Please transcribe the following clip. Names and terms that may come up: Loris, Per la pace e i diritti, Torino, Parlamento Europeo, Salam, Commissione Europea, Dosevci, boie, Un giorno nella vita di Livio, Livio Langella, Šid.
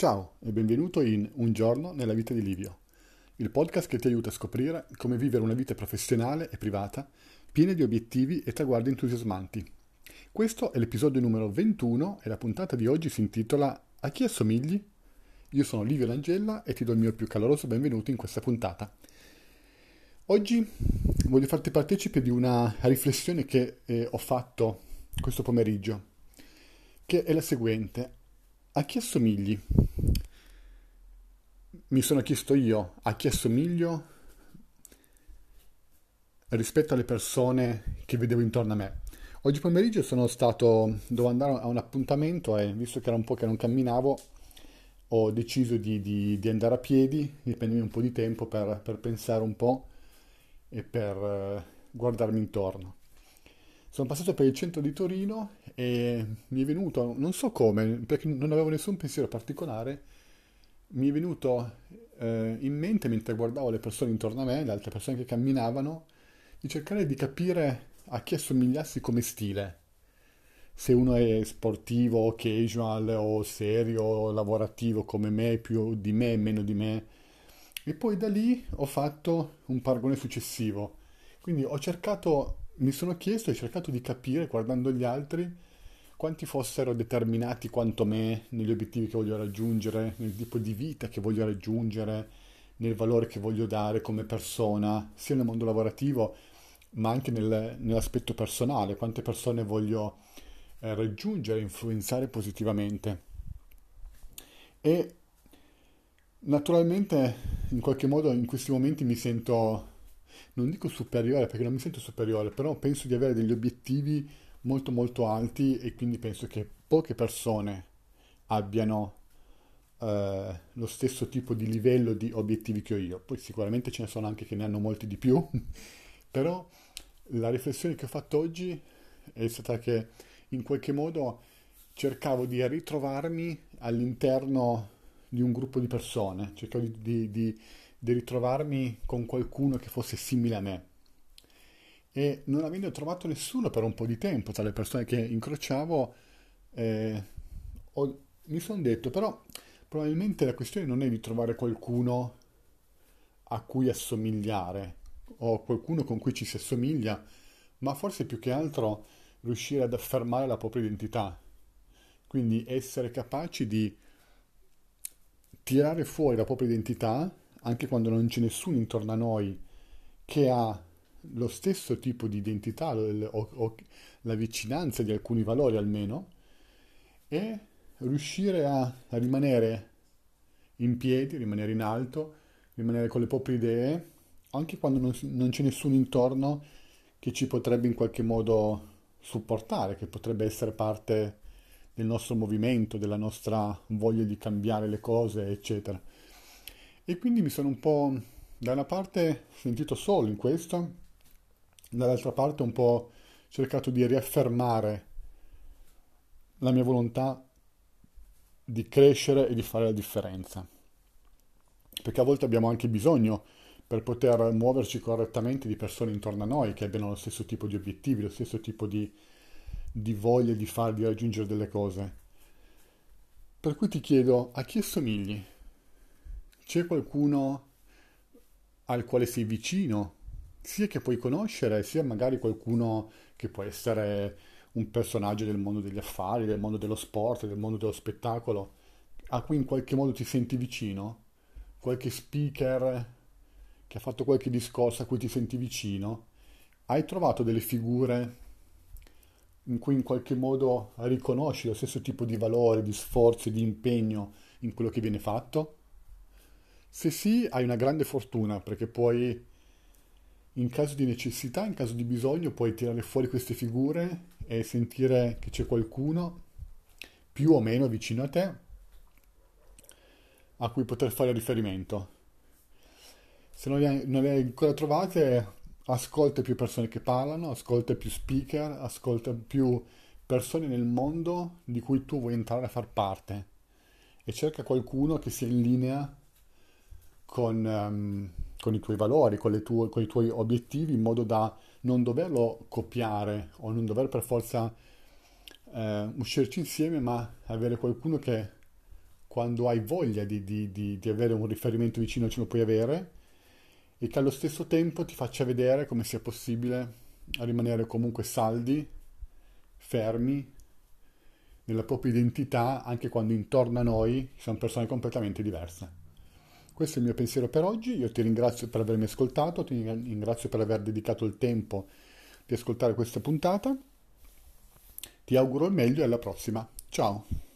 Ciao e benvenuto in Un giorno nella vita di Livio, il podcast che ti aiuta a scoprire come vivere una vita professionale e privata piena di obiettivi e traguardi entusiasmanti. Questo è l'episodio numero 21 e la puntata di oggi si intitola A chi assomigli? Io sono Livio Langella e ti do il mio più caloroso benvenuto in questa puntata. Oggi voglio farti partecipe di una riflessione che ho fatto questo pomeriggio, che è la seguente. A chi assomigli? Mi sono chiesto io a chi assomiglio rispetto alle persone che vedevo intorno a me. Oggi pomeriggio dovevo andare a un appuntamento e visto che era un po' che non camminavo, ho deciso di andare a piedi, di prendermi un po' di tempo per pensare un po' e per guardarmi intorno. Sono passato per il centro di Torino e mi è venuto, non so come, perché non avevo nessun pensiero particolare, mi è venuto in mente, mentre guardavo le persone intorno a me, le altre persone che camminavano, di cercare di capire a chi assomigliassi come stile. Se uno è sportivo, casual, o serio, lavorativo come me, più di me, meno di me. E poi da lì ho fatto un paragone successivo. Quindi ho cercato di capire, guardando gli altri, quanti fossero determinati quanto me negli obiettivi che voglio raggiungere, nel tipo di vita che voglio raggiungere, nel valore che voglio dare come persona, sia nel mondo lavorativo, ma anche nell'aspetto personale, quante persone voglio raggiungere, influenzare positivamente. E naturalmente, in qualche modo, in questi momenti mi sento, non dico superiore, perché non mi sento superiore, però penso di avere degli obiettivi molto molto alti e quindi penso che poche persone abbiano lo stesso tipo di livello di obiettivi che ho io. Poi sicuramente ce ne sono anche che ne hanno molti di più, però la riflessione che ho fatto oggi è stata che in qualche modo cercavo di ritrovarmi all'interno di un gruppo di persone, cercavo di ritrovarmi con qualcuno che fosse simile a me. E non avendo trovato nessuno per un po' di tempo tra le persone che incrociavo, mi sono detto, però probabilmente la questione non è di trovare qualcuno a cui assomigliare, o qualcuno con cui ci si assomiglia, ma forse più che altro riuscire ad affermare la propria identità. Quindi essere capaci di tirare fuori la propria identità, anche quando non c'è nessuno intorno a noi che ha lo stesso tipo di identità o la vicinanza di alcuni valori almeno, e riuscire a rimanere in piedi, rimanere in alto, rimanere con le proprie idee, anche quando non c'è nessuno intorno che ci potrebbe in qualche modo supportare, che potrebbe essere parte del nostro movimento, della nostra voglia di cambiare le cose, eccetera. E quindi mi sono un po', da una parte, sentito solo in questo, dall'altra parte un po' cercato di riaffermare la mia volontà di crescere e di fare la differenza. Perché a volte abbiamo anche bisogno, per poter muoverci correttamente, di persone intorno a noi che abbiano lo stesso tipo di obiettivi, lo stesso tipo di voglia di raggiungere delle cose. Per cui ti chiedo, a chi assomigli? C'è qualcuno al quale sei vicino, sia che puoi conoscere, sia magari qualcuno che può essere un personaggio del mondo degli affari, del mondo dello sport, del mondo dello spettacolo, a cui in qualche modo ti senti vicino? Qualche speaker che ha fatto qualche discorso a cui ti senti vicino? Hai trovato delle figure in cui in qualche modo riconosci lo stesso tipo di valore, di sforzo, di impegno in quello che viene fatto? Se sì, hai una grande fortuna, perché puoi, in caso di necessità, in caso di bisogno, puoi tirare fuori queste figure e sentire che c'è qualcuno più o meno vicino a te a cui poter fare riferimento. Se non le hai ancora trovate, ascolta più persone che parlano, ascolta più speaker, ascolta più persone nel mondo di cui tu vuoi entrare a far parte e cerca qualcuno che sia in linea con i tuoi valori, con i tuoi obiettivi, in modo da non doverlo copiare o non dover per forza uscirci insieme, ma avere qualcuno che quando hai voglia di avere un riferimento vicino ce lo puoi avere, e che allo stesso tempo ti faccia vedere come sia possibile rimanere comunque saldi, fermi, nella propria identità, anche quando intorno a noi sono persone completamente diverse. Questo è il mio pensiero per oggi, io ti ringrazio per avermi ascoltato, ti ringrazio per aver dedicato il tempo di ascoltare questa puntata, ti auguro il meglio e alla prossima, ciao!